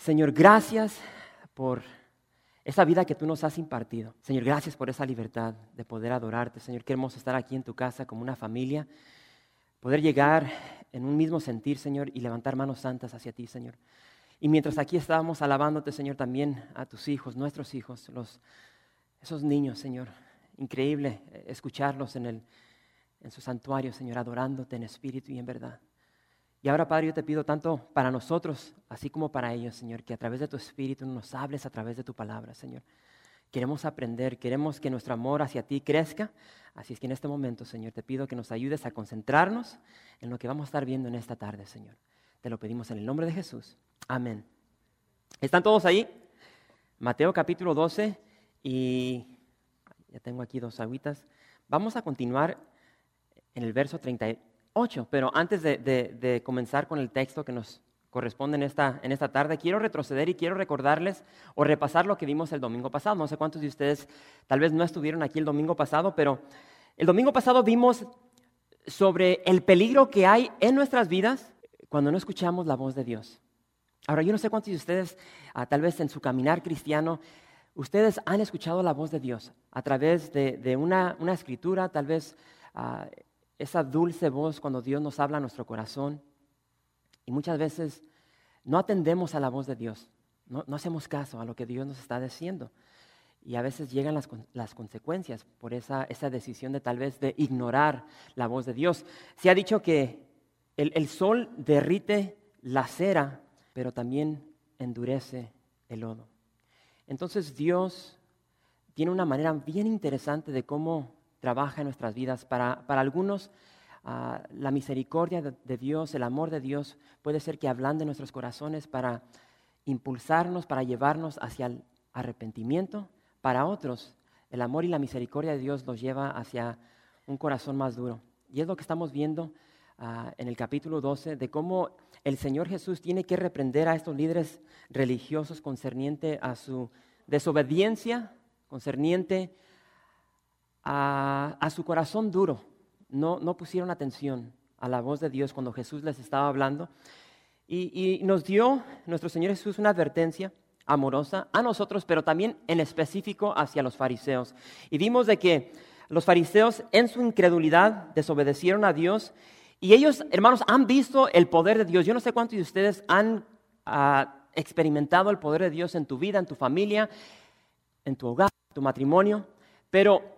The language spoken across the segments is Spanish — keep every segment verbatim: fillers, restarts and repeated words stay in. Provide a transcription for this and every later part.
Señor, gracias por esa vida que tú nos has impartido. Señor, gracias por esa libertad de poder adorarte. Señor, qué hermoso estar aquí en tu casa como una familia, poder llegar en un mismo sentir, Señor, y levantar manos santas hacia ti, Señor. Y mientras aquí estábamos alabándote, Señor, también a tus hijos, nuestros hijos, los, esos niños, Señor. Increíble escucharlos en, el, en su santuario, Señor, adorándote en espíritu y en verdad. Y ahora, Padre, yo te pido tanto para nosotros, así como para ellos, Señor, que a través de tu espíritu nos hables a través de tu palabra, Señor. Queremos aprender, queremos que nuestro amor hacia ti crezca. Así es que en este momento, Señor, te pido que nos ayudes a concentrarnos en lo que vamos a estar viendo en esta tarde, Señor. Te lo pedimos en el nombre de Jesús. Amén. ¿Están todos ahí? Mateo capítulo doce, y ya tengo aquí dos agüitas. Vamos a continuar en el verso treinta y ocho, pero antes de, de, de comenzar con el texto que nos corresponde en esta, en esta tarde, quiero retroceder y quiero recordarles o repasar lo que vimos el domingo pasado. No sé cuántos de ustedes tal vez no estuvieron aquí el domingo pasado, pero el domingo pasado vimos sobre el peligro que hay en nuestras vidas cuando no escuchamos la voz de Dios. Ahora, yo no sé cuántos de ustedes, ah, tal vez en su caminar cristiano, ustedes han escuchado la voz de Dios a través de, de una, una escritura, tal vez ah, esa dulce voz cuando Dios nos habla a nuestro corazón. Y muchas veces no atendemos a la voz de Dios, no, no hacemos caso a lo que Dios nos está diciendo. Y a veces llegan las, las consecuencias por esa, esa decisión de tal vez de ignorar la voz de Dios. Se ha dicho que el, el sol derrite la cera, pero también endurece el lodo. Entonces Dios tiene una manera bien interesante de cómo trabaja en nuestras vidas. Para, para algunos, Uh, la misericordia de, de Dios, el amor de Dios puede ser que ablande nuestros corazones para impulsarnos, para llevarnos hacia el arrepentimiento. Para otros, el amor y la misericordia de Dios los lleva hacia un corazón más duro. Y es lo que estamos viendo uh, en el capítulo doce, de cómo el Señor Jesús tiene que reprender a estos líderes religiosos concerniente a su desobediencia, concerniente a, a su corazón duro. No, no pusieron atención a la voz de Dios cuando Jesús les estaba hablando. Y, y nos dio nuestro Señor Jesús una advertencia amorosa a nosotros, pero también en específico hacia los fariseos. Y vimos de que los fariseos en su incredulidad desobedecieron a Dios. Y ellos, hermanos, han visto el poder de Dios. Yo no sé cuántos de ustedes han uh, experimentado el poder de Dios en tu vida, en tu familia, en tu hogar, en tu matrimonio. Pero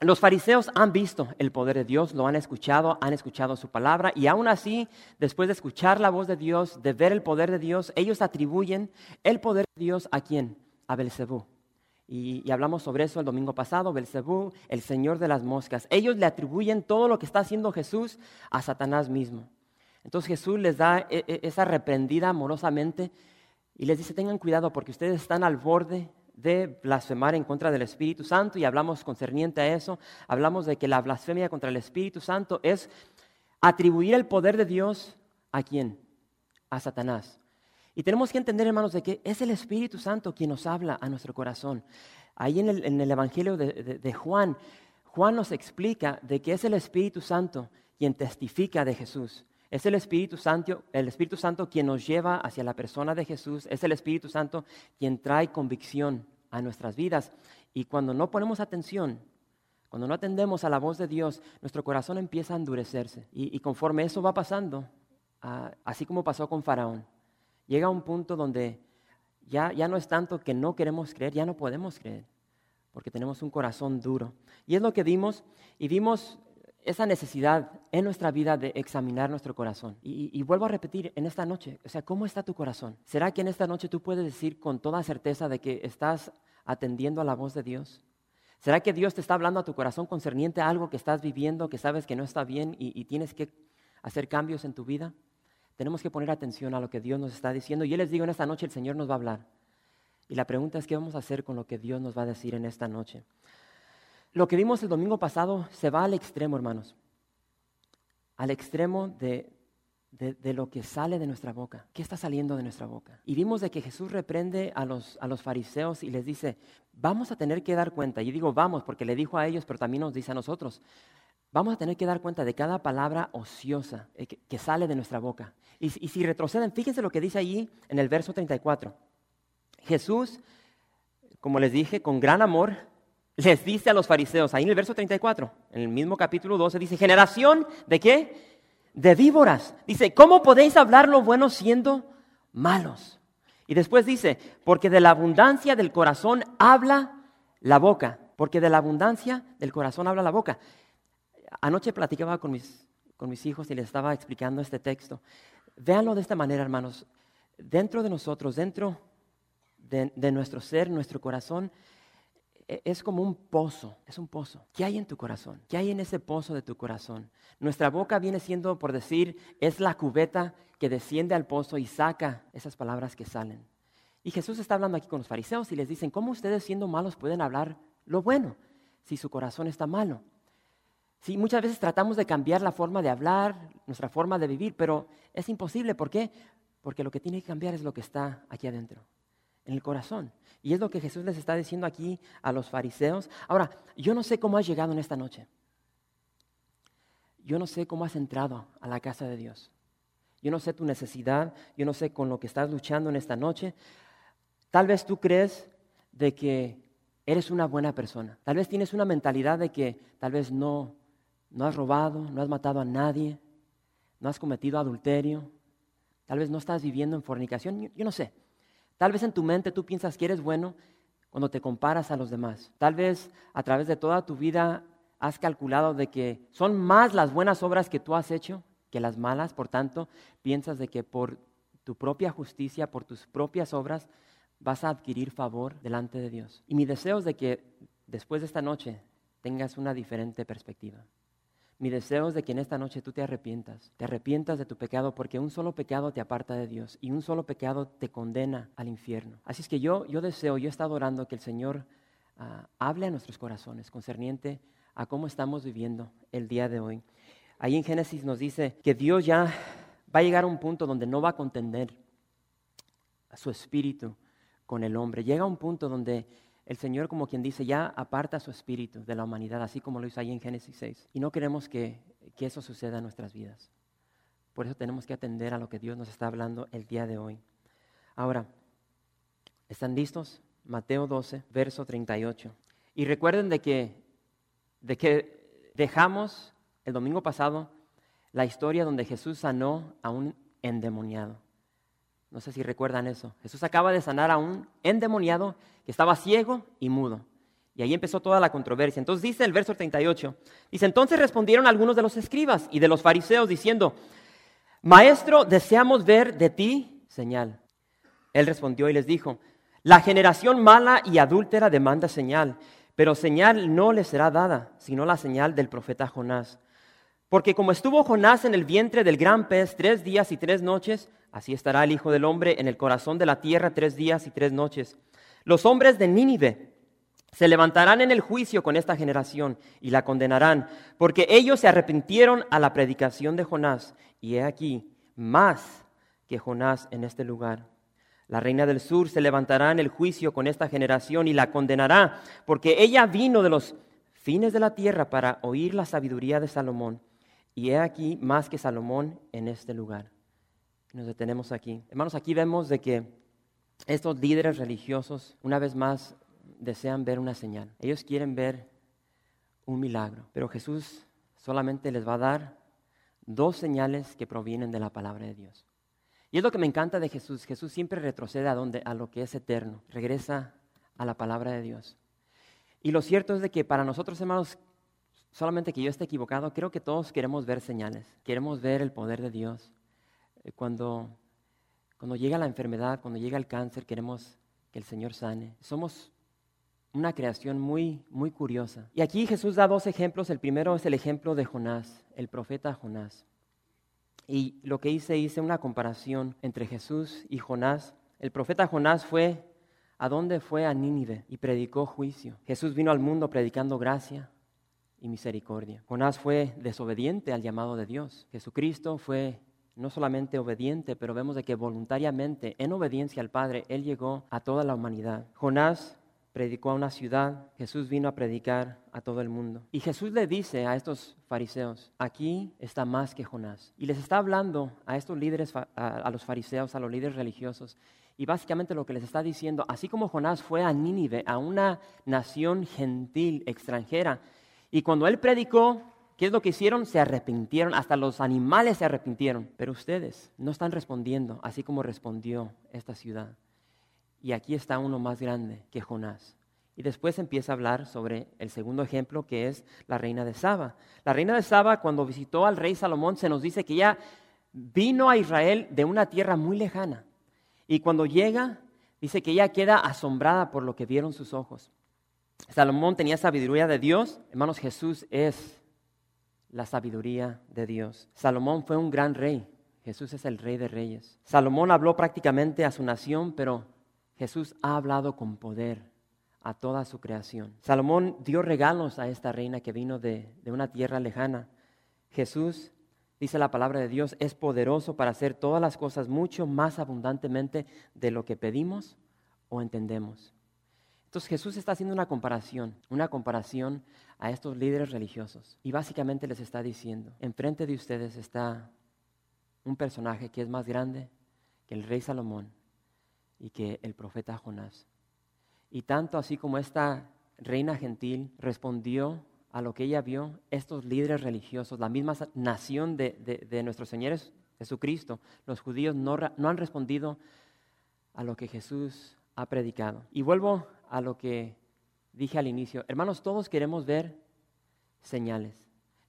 los fariseos han visto el poder de Dios, lo han escuchado, han escuchado su palabra, y aún así, después de escuchar la voz de Dios, de ver el poder de Dios, ellos atribuyen el poder de Dios ¿a quién? A Belcebú. Y, y hablamos sobre eso el domingo pasado, Belcebú, el señor de las moscas. Ellos le atribuyen todo lo que está haciendo Jesús a Satanás mismo. Entonces Jesús les da e- e- esa reprendida amorosamente y les dice: tengan cuidado porque ustedes están al borde de blasfemar en contra del Espíritu Santo. Y hablamos concerniente a eso, hablamos de que la blasfemia contra el Espíritu Santo es atribuir el poder de Dios ¿a quién? A Satanás. Y tenemos que entender, hermanos, de que es el Espíritu Santo quien nos habla a nuestro corazón. Ahí en el, en el Evangelio de, de, de Juan, Juan nos explica de que es el Espíritu Santo quien testifica de Jesús. Es el Espíritu Santo, el Espíritu Santo quien nos lleva hacia la persona de Jesús. Es el Espíritu Santo quien trae convicción a nuestras vidas. Y cuando no ponemos atención, cuando no atendemos a la voz de Dios, nuestro corazón empieza a endurecerse. Y, y conforme eso va pasando, uh, así como pasó con Faraón, llega un punto donde ya, ya no es tanto que no queremos creer, ya no podemos creer, porque tenemos un corazón duro. Y es lo que vimos, y vimos esa necesidad en nuestra vida de examinar nuestro corazón. Y, y vuelvo a repetir en esta noche, o sea, ¿cómo está tu corazón? ¿Será que en esta noche tú puedes decir con toda certeza de que estás atendiendo a la voz de Dios? ¿Será que Dios te está hablando a tu corazón concerniente a algo que estás viviendo, que sabes que no está bien y, y tienes que hacer cambios en tu vida? Tenemos que poner atención a lo que Dios nos está diciendo. Y yo les digo, en esta noche el Señor nos va a hablar. Y la pregunta es, ¿qué vamos a hacer con lo que Dios nos va a decir en esta noche? Lo que vimos el domingo pasado se va al extremo, hermanos. Al extremo de, de, de lo que sale de nuestra boca. ¿Qué está saliendo de nuestra boca? Y vimos de que Jesús reprende a los, a los fariseos y les dice, vamos a tener que dar cuenta. Y digo vamos porque le dijo a ellos, pero también nos dice a nosotros. Vamos a tener que dar cuenta de cada palabra ociosa que, que sale de nuestra boca. Y, y si retroceden, fíjense lo que dice allí en el verso treinta y cuatro. Jesús, como les dije, con gran amor, les dice a los fariseos, ahí en el verso treinta y cuatro, en el mismo capítulo doce, dice, generación ¿de qué? De víboras. Dice, ¿cómo podéis hablar lo bueno siendo malos? Y después dice, porque de la abundancia del corazón habla la boca. Porque de la abundancia del corazón habla la boca. Anoche platicaba con mis, con mis hijos y les estaba explicando este texto. Véanlo de esta manera, hermanos. Dentro de nosotros, dentro de, de nuestro ser, nuestro corazón, es como un pozo, es un pozo. ¿Qué hay en tu corazón? ¿Qué hay en ese pozo de tu corazón? Nuestra boca viene siendo, por decir, es la cubeta que desciende al pozo y saca esas palabras que salen. Y Jesús está hablando aquí con los fariseos y les dicen, ¿cómo ustedes siendo malos pueden hablar lo bueno si su corazón está malo? Sí, muchas veces tratamos de cambiar la forma de hablar, nuestra forma de vivir, pero es imposible. ¿Por qué? Porque lo que tiene que cambiar es lo que está aquí adentro, en el corazón. Y es lo que Jesús les está diciendo aquí a los fariseos. Ahora, yo no sé cómo has llegado en esta noche. Yo no sé cómo has entrado a la casa de Dios. Yo no sé tu necesidad. Yo no sé con lo que estás luchando en esta noche. Tal vez tú crees de que eres una buena persona. Tal vez tienes una mentalidad de que tal vez no, no has robado, no has matado a nadie, no has cometido adulterio. Tal vez no estás viviendo en fornicación. Yo, yo no sé. Tal vez en tu mente tú piensas que eres bueno cuando te comparas a los demás. Tal vez a través de toda tu vida has calculado de que son más las buenas obras que tú has hecho que las malas. Por tanto, piensas de que por tu propia justicia, por tus propias obras, vas a adquirir favor delante de Dios. Y mi deseo es de que después de esta noche tengas una diferente perspectiva. Mi deseo es de que en esta noche tú te arrepientas, te arrepientas de tu pecado, porque un solo pecado te aparta de Dios y un solo pecado te condena al infierno. Así es que yo, yo deseo, yo he estado orando que el Señor uh, hable a nuestros corazones concerniente a cómo estamos viviendo el día de hoy. Ahí en Génesis nos dice que Dios ya va a llegar a un punto donde no va a contender a su espíritu con el hombre. Llega a un punto donde el Señor, como quien dice, ya aparta su espíritu de la humanidad, así como lo hizo ahí en Génesis seis. Y no queremos que, que eso suceda en nuestras vidas. Por eso tenemos que atender a lo que Dios nos está hablando el día de hoy. Ahora, ¿están listos? Mateo doce, verso treinta y ocho. Y recuerden de que, de que dejamos el domingo pasado la historia donde Jesús sanó a un endemoniado. No sé si recuerdan eso. Jesús acaba de sanar a un endemoniado que estaba ciego y mudo. Y ahí empezó toda la controversia. Entonces dice el verso treinta y ocho. Dice, entonces respondieron algunos de los escribas y de los fariseos diciendo, Maestro, deseamos ver de ti señal. Él respondió y les dijo, la generación mala y adúltera demanda señal, pero señal no le será dada, sino la señal del profeta Jonás. Porque como estuvo Jonás en el vientre del gran pez tres días y tres noches, así estará el Hijo del Hombre en el corazón de la tierra tres días y tres noches. Los hombres de Nínive se levantarán en el juicio con esta generación y la condenarán, porque ellos se arrepintieron a la predicación de Jonás. Y he aquí, más que Jonás en este lugar. La reina del sur se levantará en el juicio con esta generación y la condenará, porque ella vino de los fines de la tierra para oír la sabiduría de Salomón. Y he aquí más que Salomón en este lugar. Nos detenemos aquí. Hermanos, aquí vemos de que estos líderes religiosos, una vez más, desean ver una señal. Ellos quieren ver un milagro. Pero Jesús solamente les va a dar dos señales que provienen de la palabra de Dios. Y es lo que me encanta de Jesús. Jesús siempre retrocede a, donde, a lo que es eterno. Regresa a la palabra de Dios. Y lo cierto es de que para nosotros, hermanos, solamente que yo esté equivocado, creo que todos queremos ver señales. Queremos ver el poder de Dios. Cuando, cuando llega la enfermedad, cuando llega el cáncer, queremos que el Señor sane. Somos una creación muy, muy curiosa. Y aquí Jesús da dos ejemplos. El primero es el ejemplo de Jonás, el profeta Jonás. Y lo que hice, hice una comparación entre Jesús y Jonás. El profeta Jonás fue, ¿a dónde fue? A Nínive y predicó juicio. Jesús vino al mundo predicando gracia y misericordia. Jonás fue desobediente al llamado de Dios. Jesucristo fue no solamente obediente, pero vemos de que voluntariamente, en obediencia al Padre, Él llegó a toda la humanidad. Jonás predicó a una ciudad, Jesús vino a predicar a todo el mundo. Y Jesús le dice a estos fariseos, aquí está más que Jonás. Y les está hablando a estos líderes, a, a los fariseos, a los líderes religiosos. Y básicamente lo que les está diciendo, así como Jonás fue a Nínive, a una nación gentil, extranjera, y cuando él predicó, ¿qué es lo que hicieron? Se arrepintieron, hasta los animales se arrepintieron. Pero ustedes no están respondiendo así como respondió esta ciudad. Y aquí está uno más grande que Jonás. Y después empieza a hablar sobre el segundo ejemplo, que es la reina de Saba. La reina de Saba, cuando visitó al rey Salomón, se nos dice que ella vino a Israel de una tierra muy lejana. Y cuando llega, dice que ella queda asombrada por lo que vieron sus ojos. Salomón tenía sabiduría de Dios. Hermanos, Jesús es la sabiduría de Dios. Salomón fue un gran rey. Jesús es el rey de reyes. Salomón habló prácticamente a su nación, pero Jesús ha hablado con poder a toda su creación. Salomón dio regalos a esta reina que vino de, de una tierra lejana. Jesús, dice la palabra de Dios, es poderoso para hacer todas las cosas mucho más abundantemente de lo que pedimos o entendemos. Entonces Jesús está haciendo una comparación, una comparación a estos líderes religiosos. Y básicamente les está diciendo, enfrente de ustedes está un personaje que es más grande que el rey Salomón y que el profeta Jonás. Y tanto así como esta reina gentil respondió a lo que ella vio, estos líderes religiosos, la misma nación de, de, de nuestro Señor Jesucristo, los judíos no, no han respondido a lo que Jesús ha predicado. Y vuelvo a lo que dije al inicio. Hermanos, todos queremos ver señales,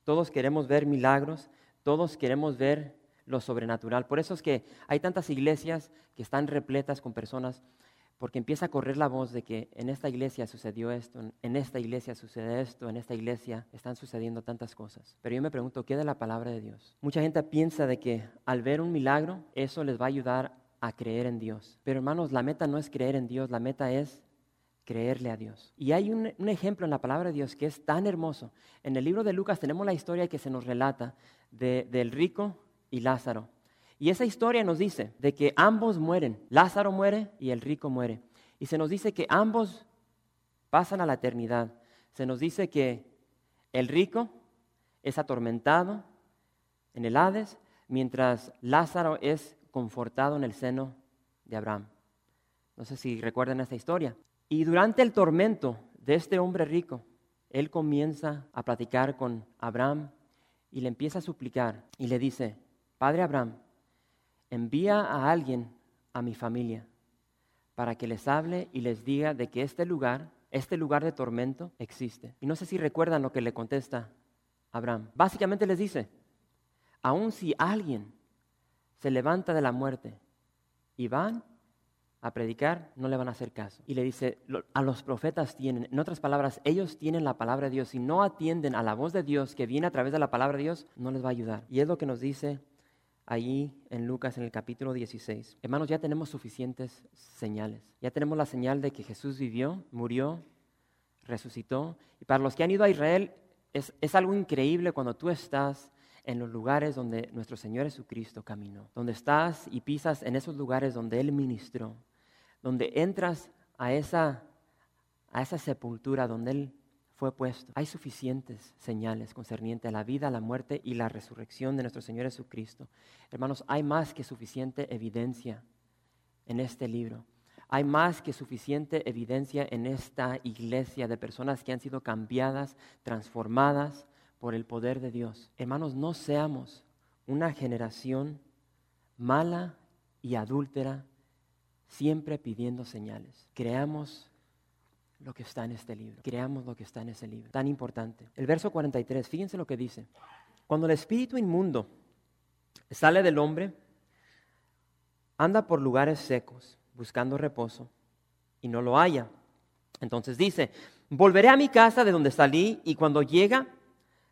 todos queremos ver milagros, todos queremos ver lo sobrenatural. Por eso es que hay tantas iglesias que están repletas con personas, porque empieza a correr la voz de que en esta iglesia sucedió esto, en esta iglesia sucede esto, en esta iglesia están sucediendo tantas cosas. Pero yo me pregunto, ¿qué de la palabra de Dios? Mucha gente piensa de que al ver un milagro, eso les va a ayudar a creer en Dios. Pero hermanos, la meta no es creer en Dios, la meta es creerle a Dios. Y hay un, un ejemplo en la palabra de Dios que es tan hermoso. En el libro de Lucas tenemos la historia que se nos relata de, del rico y Lázaro. Y esa historia nos dice de que ambos mueren. Lázaro muere y el rico muere. Y se nos dice que ambos pasan a la eternidad. Se nos dice que el rico es atormentado en el Hades, mientras Lázaro es confortado en el seno de Abraham. No sé si recuerdan esta historia. Y durante el tormento de este hombre rico, él comienza a platicar con Abraham y le empieza a suplicar y le dice, Padre Abraham, envía a alguien a mi familia para que les hable y les diga de que este lugar, este lugar de tormento existe. Y no sé si recuerdan lo que le contesta Abraham. Básicamente les dice, aun si alguien se levanta de la muerte y van a predicar, no le van a hacer caso. Y le dice, a los profetas tienen, en otras palabras, ellos tienen la palabra de Dios. Si no atienden a la voz de Dios que viene a través de la palabra de Dios, no les va a ayudar. Y es lo que nos dice allí en Lucas, en el capítulo dieciséis. Hermanos, ya tenemos suficientes señales. Ya tenemos la señal de que Jesús vivió, murió, resucitó. Y para los que han ido a Israel, es, es algo increíble cuando tú estás en los lugares donde nuestro Señor Jesucristo caminó. Donde estás y pisas en esos lugares donde Él ministró. Donde entras a esa, a esa sepultura donde Él fue puesto. Hay suficientes señales concernientes a la vida, la muerte y la resurrección de nuestro Señor Jesucristo. Hermanos, hay más que suficiente evidencia en este libro. Hay más que suficiente evidencia en esta iglesia de personas que han sido cambiadas, transformadas por el poder de Dios. Hermanos, no seamos una generación mala y adúltera, siempre pidiendo señales. Creamos lo que está en este libro. Creamos lo que está en ese libro. Tan importante. El verso cuarenta y tres, fíjense lo que dice. Cuando el espíritu inmundo sale del hombre, anda por lugares secos, buscando reposo, y no lo halla. Entonces dice, volveré a mi casa de donde salí, y cuando llega,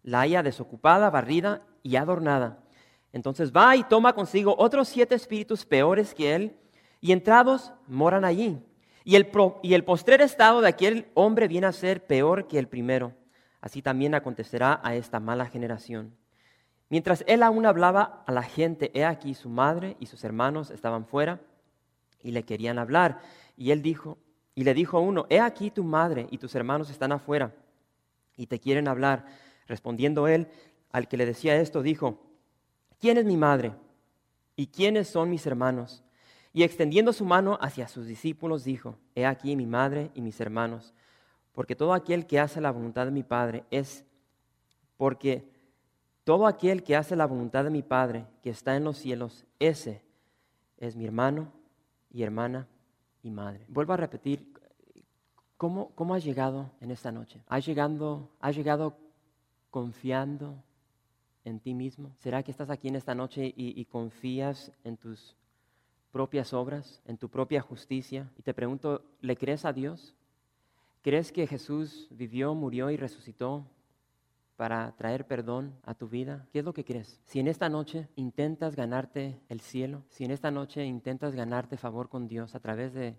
la halla desocupada, barrida y adornada. Entonces va y toma consigo otros siete espíritus peores que él, y entrados moran allí. Y el, pro, y el postrer estado de aquel hombre viene a ser peor que el primero. Así también acontecerá a esta mala generación. Mientras él aún hablaba a la gente, he aquí su madre y sus hermanos estaban fuera y le querían hablar. Y él dijo, y le dijo a uno, he aquí tu madre y tus hermanos están afuera y te quieren hablar. Respondiendo él al que le decía esto, dijo, ¿quién es mi madre y quiénes son mis hermanos? Y extendiendo su mano hacia sus discípulos dijo, he aquí mi madre y mis hermanos, porque todo aquel que hace la voluntad de mi Padre es, porque todo aquel que hace la voluntad de mi Padre que está en los cielos, ese es mi hermano y hermana y madre. Vuelvo a repetir, ¿cómo, cómo has llegado en esta noche? ¿Has llegado, has llegado confiando en ti mismo? ¿Será que estás aquí en esta noche y, y confías en tus propias obras, en tu propia justicia? Y te pregunto, ¿le crees a Dios? ¿Crees que Jesús vivió, murió y resucitó para traer perdón a tu vida? ¿Qué es lo que crees? Si en esta noche intentas ganarte el cielo, si en esta noche intentas ganarte favor con Dios a través de,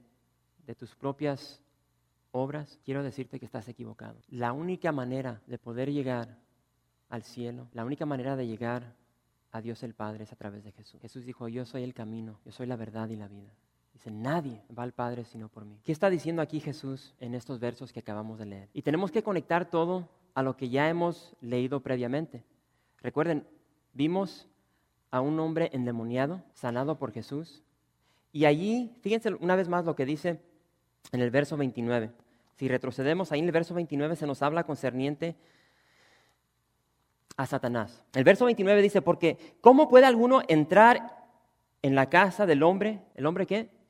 de tus propias obras, quiero decirte que estás equivocado. La única manera de poder llegar al cielo, la única manera de llegar a Dios el Padre es a través de Jesús. Jesús dijo, yo soy el camino, yo soy la verdad y la vida. Dice, nadie va al Padre sino por mí. ¿Qué está diciendo aquí Jesús en estos versos que acabamos de leer? Y tenemos que conectar todo a lo que ya hemos leído previamente. Recuerden, vimos a un hombre endemoniado, sanado por Jesús. Y allí, fíjense una vez más lo que dice en el verso veintinueve. Si retrocedemos, ahí en el verso veintinueve se nos habla concerniente a Satanás. El verso veintinueve dice, porque ¿cómo puede alguno entrar en la casa del hombre, el hombre qué?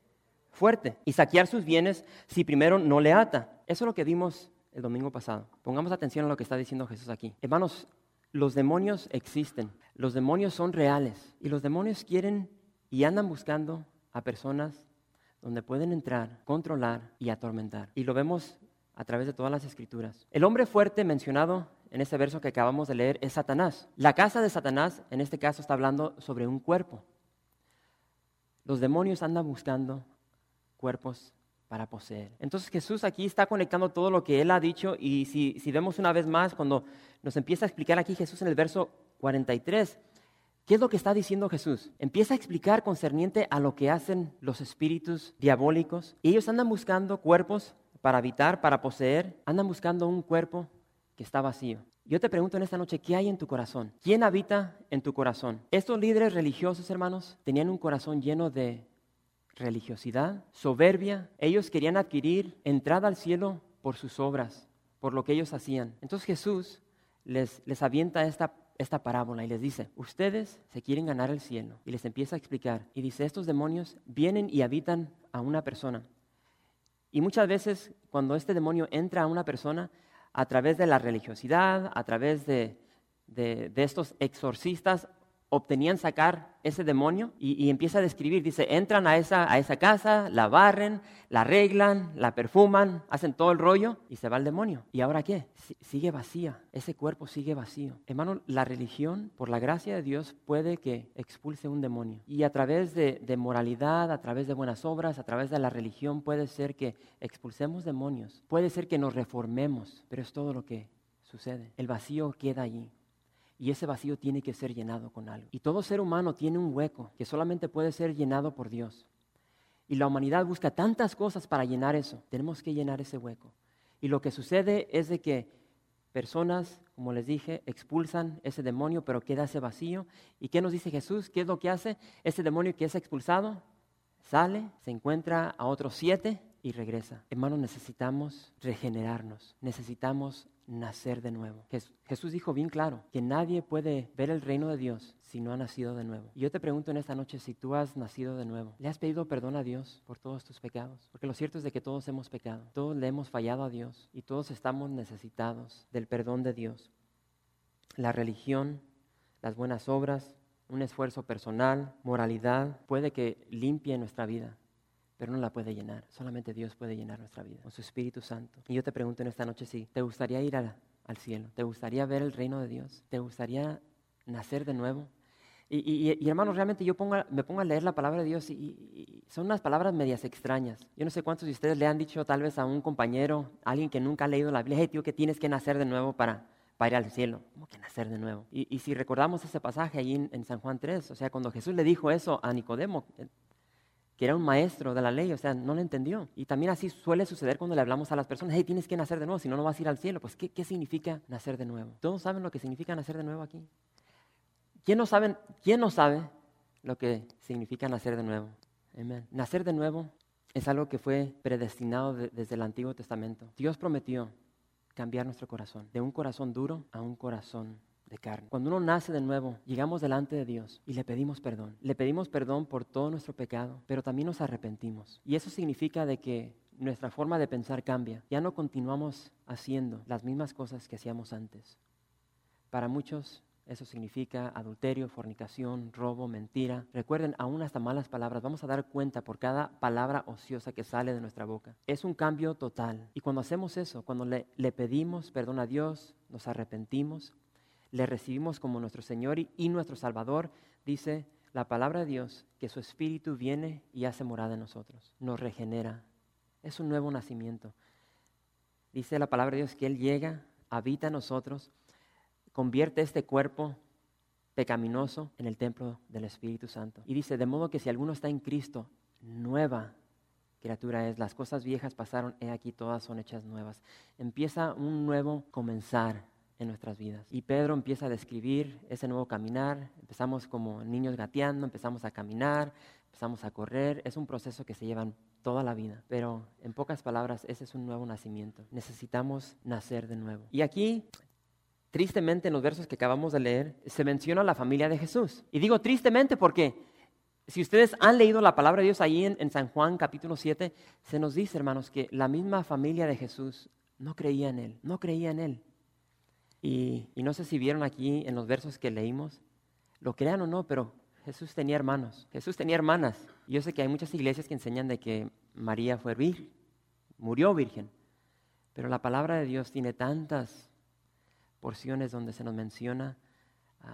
Fuerte, y saquear sus bienes si primero no le ata? Eso es lo que vimos el domingo pasado. Pongamos atención a lo que está diciendo Jesús aquí. Hermanos, los demonios existen, los demonios son reales, y los demonios quieren y andan buscando a personas donde pueden entrar, controlar y atormentar. Y lo vemos a través de todas las Escrituras. El hombre fuerte mencionado en este verso que acabamos de leer es Satanás. La casa de Satanás, en este caso, está hablando sobre un cuerpo. Los demonios andan buscando cuerpos para poseer. Entonces Jesús aquí está conectando todo lo que Él ha dicho, y si, si vemos una vez más, cuando nos empieza a explicar aquí Jesús en el verso cuarenta y tres, ¿qué es lo que está diciendo Jesús? Empieza a explicar concerniente a lo que hacen los espíritus diabólicos. Y ellos andan buscando cuerpos para habitar, para poseer, andan buscando un cuerpo que está vacío. Yo te pregunto en esta noche, ¿qué hay en tu corazón? ¿Quién habita en tu corazón? Estos líderes religiosos, hermanos, tenían un corazón lleno de religiosidad, soberbia. Ellos querían adquirir entrada al cielo por sus obras, por lo que ellos hacían. Entonces Jesús les, les avienta esta, esta parábola y les dice, ustedes se quieren ganar el cielo. Y les empieza a explicar. Y dice, estos demonios vienen y habitan a una persona. Y muchas veces cuando este demonio entra a una persona, a través de la religiosidad, a través de, de, de estos exorcistas, obtenían sacar ese demonio y, y empieza a describir. Dice, entran a esa, a esa casa, la barren, la arreglan, la perfuman, hacen todo el rollo y se va el demonio. ¿Y ahora qué? S- sigue vacía, ese cuerpo sigue vacío. Hermano, la religión, por la gracia de Dios, puede que expulse un demonio. Y a través de, de moralidad, a través de buenas obras, a través de la religión, puede ser que expulsemos demonios. Puede ser que nos reformemos, pero es todo lo que sucede. El vacío queda allí. Y ese vacío tiene que ser llenado con algo. Y todo ser humano tiene un hueco que solamente puede ser llenado por Dios. Y la humanidad busca tantas cosas para llenar eso. Tenemos que llenar ese hueco. Y lo que sucede es de que personas, como les dije, expulsan ese demonio, pero queda ese vacío. ¿Y qué nos dice Jesús? ¿Qué es lo que hace? Ese demonio que es expulsado sale, se encuentra a otros siete y regresa. Hermanos, necesitamos regenerarnos. Necesitamos nacer de nuevo. Jesús dijo bien claro que nadie puede ver el reino de Dios si no ha nacido de nuevo. Y yo te pregunto en esta noche, si tú has nacido de nuevo, ¿le has pedido perdón a Dios por todos tus pecados? Porque lo cierto es de que todos hemos pecado, todos le hemos fallado a Dios y todos estamos necesitados del perdón de Dios. La religión, las buenas obras, un esfuerzo personal, moralidad, puede que limpie nuestra vida, pero no la puede llenar. Solamente Dios puede llenar nuestra vida con su Espíritu Santo. Y yo te pregunto en esta noche, si te gustaría ir a, al cielo, te gustaría ver el reino de Dios, te gustaría nacer de nuevo. Y, y, y hermanos, realmente yo ponga, me pongo a leer la palabra de Dios y, y son unas palabras medias extrañas. Yo no sé cuántos de ustedes le han dicho tal vez a un compañero, a alguien que nunca ha leído la Biblia, hey tío, que tienes que nacer de nuevo para, para ir al cielo. ¿Cómo que nacer de nuevo? Y, y si recordamos ese pasaje ahí en, en San Juan tres, o sea, cuando Jesús le dijo eso a Nicodemo, que era un maestro de la ley, o sea, no lo entendió. Y también así suele suceder cuando le hablamos a las personas, hey, tienes que nacer de nuevo, si no, no vas a ir al cielo. Pues, ¿qué, qué significa nacer de nuevo? ¿Todos saben lo que significa nacer de nuevo aquí? ¿Quién no sabe, quién no sabe lo que significa nacer de nuevo? Amén. Nacer de nuevo es algo que fue predestinado de, desde el Antiguo Testamento. Dios prometió cambiar nuestro corazón, de un corazón duro a un corazón de carne. Cuando uno nace de nuevo, llegamos delante de Dios y le pedimos perdón. Le pedimos perdón por todo nuestro pecado, pero también nos arrepentimos. Y eso significa de que nuestra forma de pensar cambia. Ya no continuamos haciendo las mismas cosas que hacíamos antes. Para muchos, eso significa adulterio, fornicación, robo, mentira. Recuerden, aún hasta malas palabras. Vamos a dar cuenta por cada palabra ociosa que sale de nuestra boca. Es un cambio total. Y cuando hacemos eso, cuando le, le pedimos perdón a Dios, nos arrepentimos, le recibimos como nuestro Señor y, y nuestro Salvador, dice la palabra de Dios, que su Espíritu viene y hace morada en nosotros, nos regenera. Es un nuevo nacimiento. Dice la palabra de Dios que Él llega, habita en nosotros, convierte este cuerpo pecaminoso en el templo del Espíritu Santo. Y dice, de modo que si alguno está en Cristo, nueva criatura es, las cosas viejas pasaron, he aquí todas son hechas nuevas. Empieza un nuevo comenzar en nuestras vidas. Y Pedro empieza a describir ese nuevo caminar. Empezamos como niños gateando, empezamos a caminar, empezamos a correr. Es un proceso que se lleva toda la vida. Pero en pocas palabras, ese es un nuevo nacimiento. Necesitamos nacer de nuevo. Y aquí, tristemente, en los versos que acabamos de leer, se menciona la familia de Jesús. Y digo tristemente porque si ustedes han leído la palabra de Dios ahí en, en San Juan capítulo siete, se nos dice, hermanos, que la misma familia de Jesús no creía en Él, no creía en Él. Y, y no sé si vieron aquí en los versos que leímos, lo crean o no, pero Jesús tenía hermanos, Jesús tenía hermanas. Y yo sé que hay muchas iglesias que enseñan de que María fue virgen, murió virgen. Pero la palabra de Dios tiene tantas porciones donde se nos menciona uh,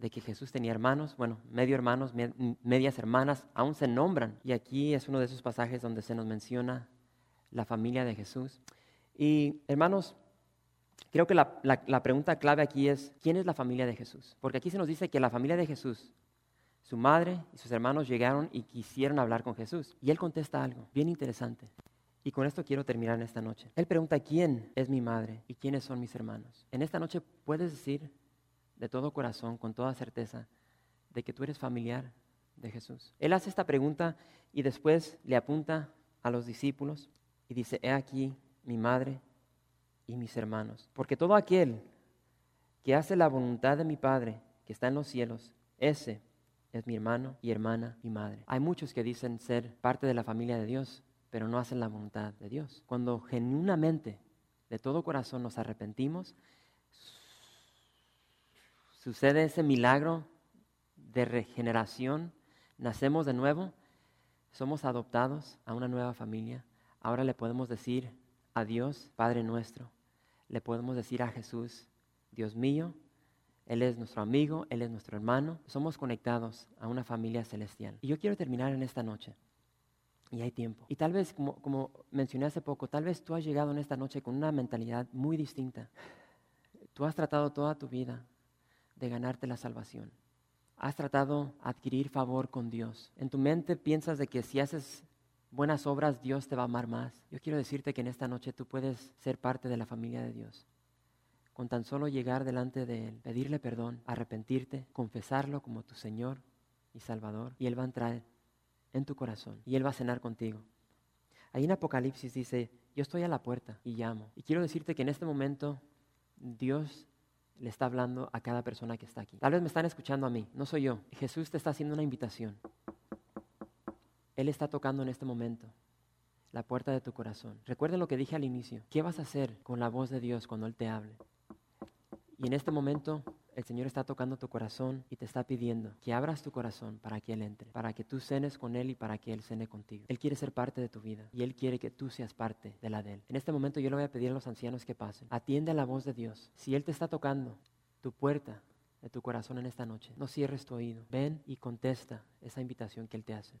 de que Jesús tenía hermanos, bueno, medio hermanos, med- medias hermanas, aún se nombran. Y aquí es uno de esos pasajes donde se nos menciona la familia de Jesús. Y hermanos, creo que la, la, la pregunta clave aquí es, ¿quién es la familia de Jesús? Porque aquí se nos dice que la familia de Jesús, su madre y sus hermanos llegaron y quisieron hablar con Jesús. Y Él contesta algo bien interesante. Y con esto quiero terminar en esta noche. Él pregunta, ¿quién es mi madre y quiénes son mis hermanos? En esta noche puedes decir de todo corazón, con toda certeza, de que tú eres familiar de Jesús. Él hace esta pregunta y después le apunta a los discípulos y dice, he aquí mi madre y mis hermanos, porque todo aquel que hace la voluntad de mi Padre que está en los cielos, ese es mi hermano y hermana y madre. Hay muchos que dicen ser parte de la familia de Dios, pero no hacen la voluntad de Dios. Cuando genuinamente, de todo corazón nos arrepentimos, sucede ese milagro de regeneración, nacemos de nuevo, somos adoptados a una nueva familia. Ahora le podemos decir a Dios, Padre nuestro, le podemos decir a Jesús, Dios mío, Él es nuestro amigo, Él es nuestro hermano. Somos conectados a una familia celestial. Y yo quiero terminar en esta noche. Y hay tiempo. Y tal vez, como, como mencioné hace poco, tal vez tú has llegado en esta noche con una mentalidad muy distinta. Tú has tratado toda tu vida de ganarte la salvación. Has tratado de adquirir favor con Dios. En tu mente piensas de que si haces buenas obras, Dios te va a amar más. Yo quiero decirte que en esta noche tú puedes ser parte de la familia de Dios. Con tan solo llegar delante de Él, pedirle perdón, arrepentirte, confesarlo como tu Señor y Salvador. Y Él va a entrar en tu corazón y Él va a cenar contigo. Ahí en Apocalipsis dice, yo estoy a la puerta y llamo. Y quiero decirte que en este momento Dios le está hablando a cada persona que está aquí. Tal vez me están escuchando a mí, no soy yo. Jesús te está haciendo una invitación. Él está tocando en este momento la puerta de tu corazón. Recuerden lo que dije al inicio. ¿Qué vas a hacer con la voz de Dios cuando Él te hable? Y en este momento, el Señor está tocando tu corazón y te está pidiendo que abras tu corazón para que Él entre, para que tú cenes con Él y para que Él cene contigo. Él quiere ser parte de tu vida y Él quiere que tú seas parte de la de Él. En este momento yo le voy a pedir a los ancianos que pasen. Atiende a la voz de Dios. Si Él te está tocando tu puerta, de tu corazón en esta noche. No cierres tu oído. Ven y contesta esa invitación que Él te hace.